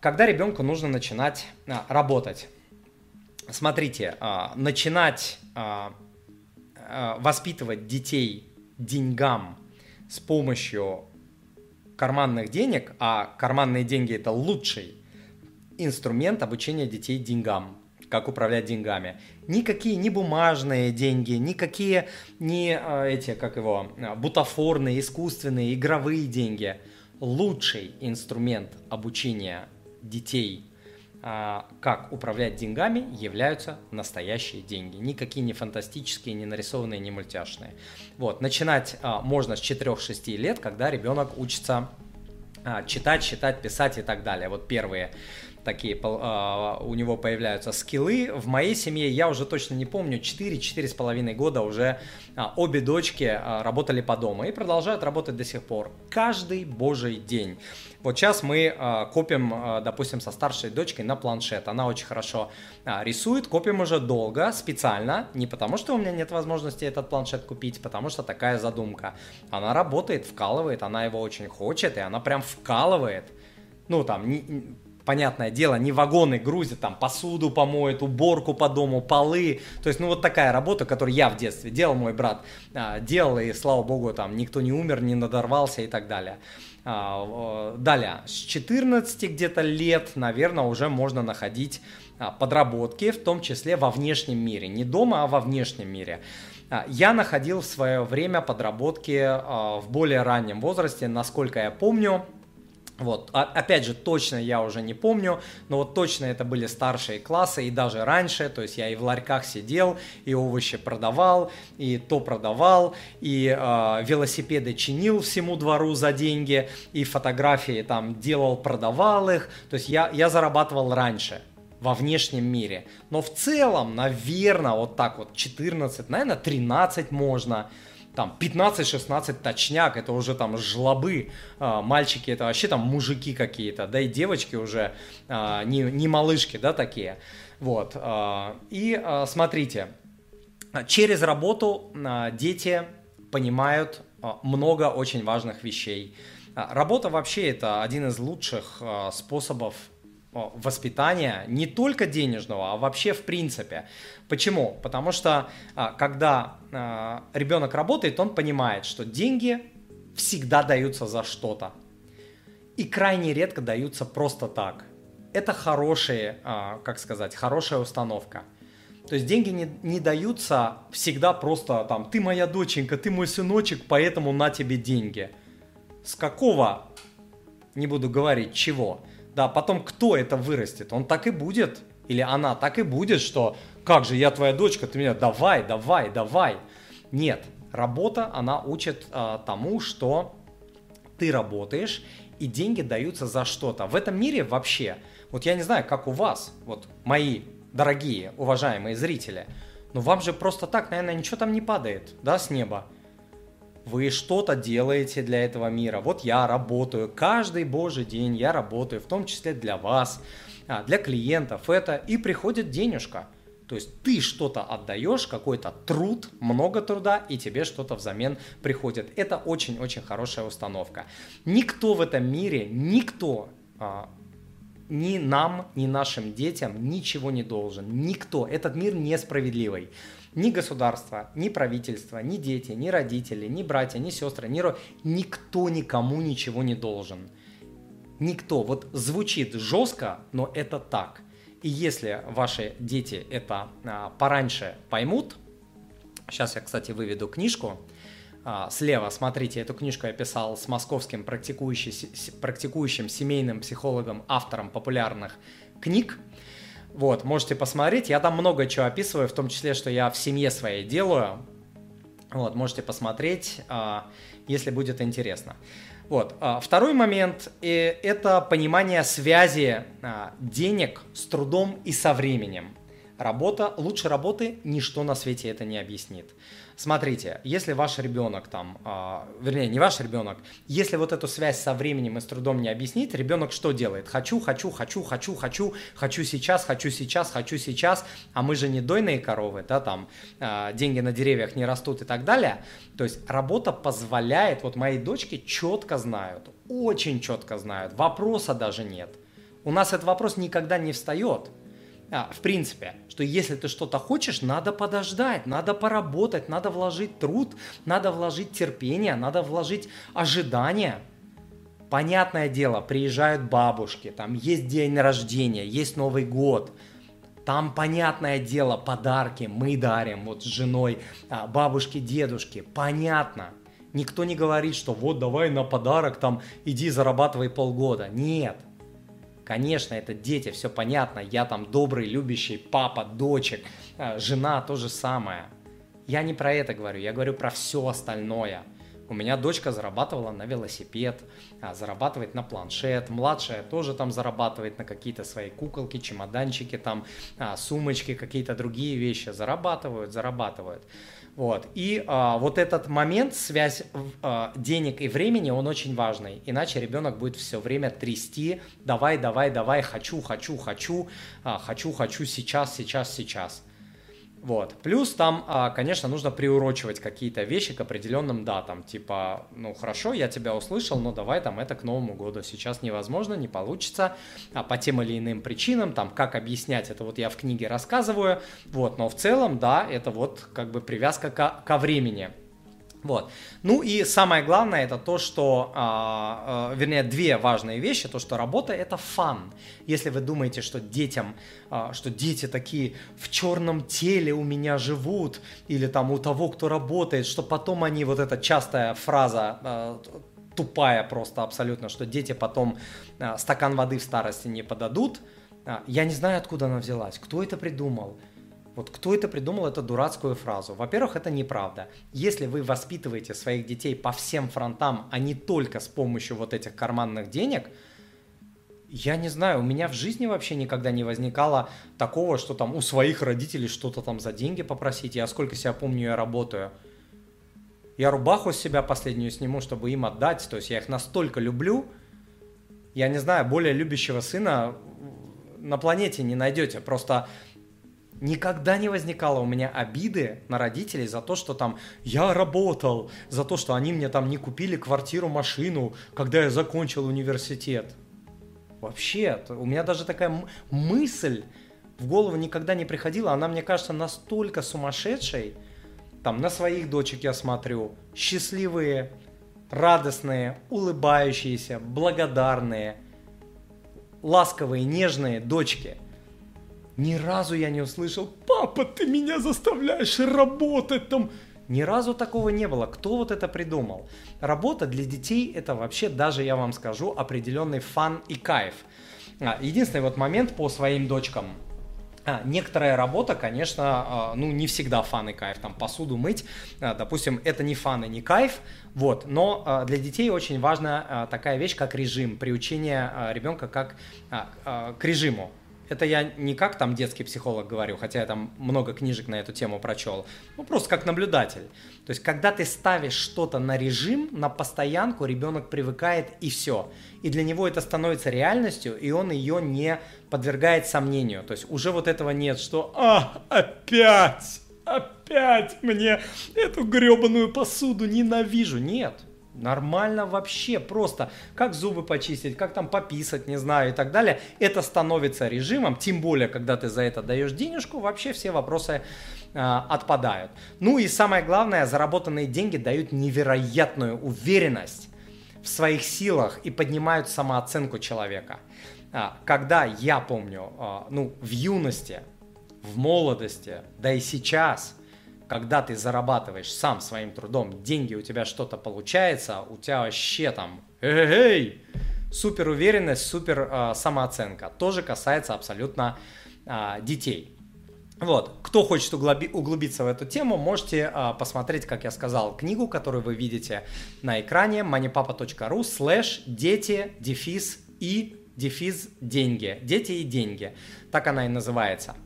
Когда ребенку нужно начинать работать? Смотрите, начинать воспитывать детей деньгам с помощью карманных денег, а карманные деньги – это лучший инструмент обучения детей деньгам, как управлять деньгами. Никакие не бумажные деньги, никакие не эти, как его, бутафорные, искусственные, игровые деньги. Лучший инструмент обучения детей, как управлять деньгами, являются настоящие деньги. Никакие не фантастические, не нарисованные, не мультяшные. Вот. Начинать можно с 4-6 лет, когда ребенок учится читать, считать, писать и так далее. Вот первые такие у него появляются скиллы. В моей семье, я уже точно не помню, 4-4,5 года уже обе дочки работали по дому и продолжают работать до сих пор. Каждый божий день. Вот сейчас мы копим, допустим, со старшей дочкой на планшет. Она очень хорошо рисует, копим уже долго, специально. Не потому, что у меня нет возможности этот планшет купить, потому что такая задумка. Она работает, вкалывает, она его очень хочет, и она прям вкалывает. Ну, там, понятное дело, не вагоны грузит, там, посуду помоет, уборку по дому, полы. То есть, ну, вот такая работа, которую я в детстве делал, мой брат делал, и, слава богу, там, никто не умер, не надорвался и так далее. Далее, с 14 где-то лет, наверное, уже можно находить подработки, в том числе во внешнем мире. Не дома, а во внешнем мире. Я находил в свое время подработки в более раннем возрасте, насколько я помню. Вот, опять же, точно я уже не помню, но вот точно это были старшие классы и даже раньше, то есть я и в ларьках сидел, и овощи продавал, и то продавал, и велосипеды чинил всему двору за деньги, и фотографии там делал, продавал их, то есть я зарабатывал раньше во внешнем мире, но в целом, наверное, вот так вот 14, наверное, 13 можно. Там 15-16 точняк, это уже там жлобы, мальчики, это вообще там мужики какие-то, да и девочки уже, не малышки, да, такие. Вот, и смотрите, через работу дети понимают много очень важных вещей. Работа вообще это один из лучших способов воспитания, не только денежного, а вообще в принципе. Почему? Потому что когда ребенок работает, он понимает, что деньги всегда даются за что-то и крайне редко даются просто так. Это хорошие, как сказать, хорошая установка. То есть деньги не даются всегда просто там «ты моя доченька, ты мой сыночек, поэтому на тебе деньги». С какого, не буду говорить чего, да, потом кто это вырастет, он так и будет, или она так и будет, что «как же, я твоя дочка, ты меня давай, давай, давай». Нет, работа, она учит тому, что ты работаешь, и деньги даются за что-то. В этом мире вообще, вот я не знаю, как у вас, вот мои дорогие, уважаемые зрители, но вам же просто так, наверное, ничего там не падает, да, с неба. Вы что-то делаете для этого мира. Вот я работаю, каждый божий день я работаю, в том числе для вас, для клиентов это, и приходит денежка. То есть ты что-то отдаешь, какой-то труд, много труда, и тебе что-то взамен приходит. Это очень-очень хорошая установка. Никто в этом мире, никто ни нам, ни нашим детям ничего не должен. Никто. Этот мир несправедливый. Ни государство, ни правительство, ни дети, ни родители, ни братья, ни сестры, ни никто никому ничего не должен. Никто. Вот звучит жестко, но это так. И если ваши дети это пораньше поймут, сейчас я, кстати, выведу книжку, слева, смотрите, эту книжку я писал с московским практикующим семейным психологом, автором популярных книг. Вот, можете посмотреть, я там много чего описываю, в том числе, что я в семье своей делаю. Вот, можете посмотреть, если будет интересно. Вот, второй момент – это понимание связи денег с трудом и со временем. Работа, лучше работы ничто на свете это не объяснит. Смотрите, если ваш ребенок там, вернее, не ваш ребенок, если вот эту связь со временем и с трудом не объяснить, ребенок что делает? Хочу, хочу, хочу, хочу, хочу, хочу сейчас, хочу сейчас, хочу сейчас, а мы же не дойные коровы, да, там, деньги на деревьях не растут и так далее. То есть работа позволяет, вот мои дочки четко знают, очень четко знают, вопроса даже нет. У нас этот вопрос никогда не встает. В принципе, что если ты что-то хочешь, надо подождать, надо поработать, надо вложить труд, надо вложить терпение, надо вложить ожидание. Понятное дело, приезжают бабушки, там есть день рождения, есть Новый год. Там, понятное дело, подарки мы дарим вот с женой бабушке, дедушке. Понятно. Никто не говорит, что вот давай на подарок там иди зарабатывай полгода. Нет. Конечно, это дети, все понятно. Я там добрый, любящий папа, дочек, жена, то же самое. Я не про это говорю, я говорю про все остальное. У меня дочка зарабатывала на велосипед, зарабатывает на планшет, младшая тоже там зарабатывает на какие-то свои куколки, чемоданчики, там, сумочки, какие-то другие вещи. Зарабатывают. Вот. И вот этот момент, связь денег и времени, он очень важный. Иначе ребенок будет все время трясти. Давай, хочу, сейчас. Вот. Плюс там, конечно, нужно приурочивать какие-то вещи к определенным датам. Типа, ну хорошо, я тебя услышал, но давай там это к Новому году. Сейчас невозможно, не получится по тем или иным причинам. Там, как объяснять, это вот я в книге рассказываю. Вот, но в целом, да, это вот как бы привязка ко времени. Вот. Ну и самое главное, это то, что, вернее, две важные вещи, то, что работа – это фан. Если вы думаете, что детям, что дети такие в черном теле у меня живут, или там у того, кто работает, что потом они, вот эта частая фраза, тупая просто абсолютно, что дети потом стакан воды в старости не подадут, я не знаю, откуда она взялась, кто это придумал. Вот кто это придумал, эту дурацкую фразу? Во-первых, это неправда. Если вы воспитываете своих детей по всем фронтам, а не только с помощью вот этих карманных денег, я не знаю, у меня в жизни вообще никогда не возникало такого, что там у своих родителей что-то там за деньги попросить. Я сколько себя помню, я работаю. Я рубаху с себя последнюю сниму, чтобы им отдать. То есть я их настолько люблю. Я не знаю, более любящего сына на планете не найдете. Просто... Никогда не возникало у меня обиды на родителей за то, что там я работал, за то, что они мне там не купили квартиру, машину, когда я закончил университет. Вообще, у меня даже такая мысль в голову никогда не приходила. Она, мне кажется, настолько сумасшедшей. Там на своих дочек я смотрю, счастливые, радостные, улыбающиеся, благодарные, ласковые, нежные дочки. Ни разу я не услышал: «Папа, ты меня заставляешь работать там». Ни разу такого не было. Кто вот это придумал? Работа для детей – это вообще, даже я вам скажу, определенный фан и кайф. Единственный вот момент по своим дочкам. Некоторая работа, конечно, ну не всегда фан и кайф. Там посуду мыть, допустим, это не фан и не кайф. Вот. Но для детей очень важна такая вещь, как режим, приучение ребенка к режиму. Это я не как там детский психолог говорю, хотя я там много книжек на эту тему прочел, ну просто как наблюдатель. То есть когда ты ставишь что-то на режим, на постоянку, ребенок привыкает и все. И для него это становится реальностью, и он ее не подвергает сомнению. То есть уже вот этого нет, что опять мне эту гребаную посуду ненавижу. Нет. Нормально вообще, просто как зубы почистить, как там пописать, не знаю, и так далее. Это становится режимом, тем более, когда ты за это даешь денежку, вообще все вопросы отпадают. Ну и самое главное, заработанные деньги дают невероятную уверенность в своих силах и поднимают самооценку человека. Когда я помню, ну в юности, в молодости, да и сейчас... Когда ты зарабатываешь сам своим трудом деньги, у тебя что-то получается, у тебя вообще там супер уверенность, супер самооценка. Тоже касается абсолютно детей. Вот, кто хочет углубиться в эту тему, можете посмотреть, как я сказал, книгу, которую вы видите на экране, moneypapa.ru/дети-и-деньги. Дети и деньги. Так она и называется.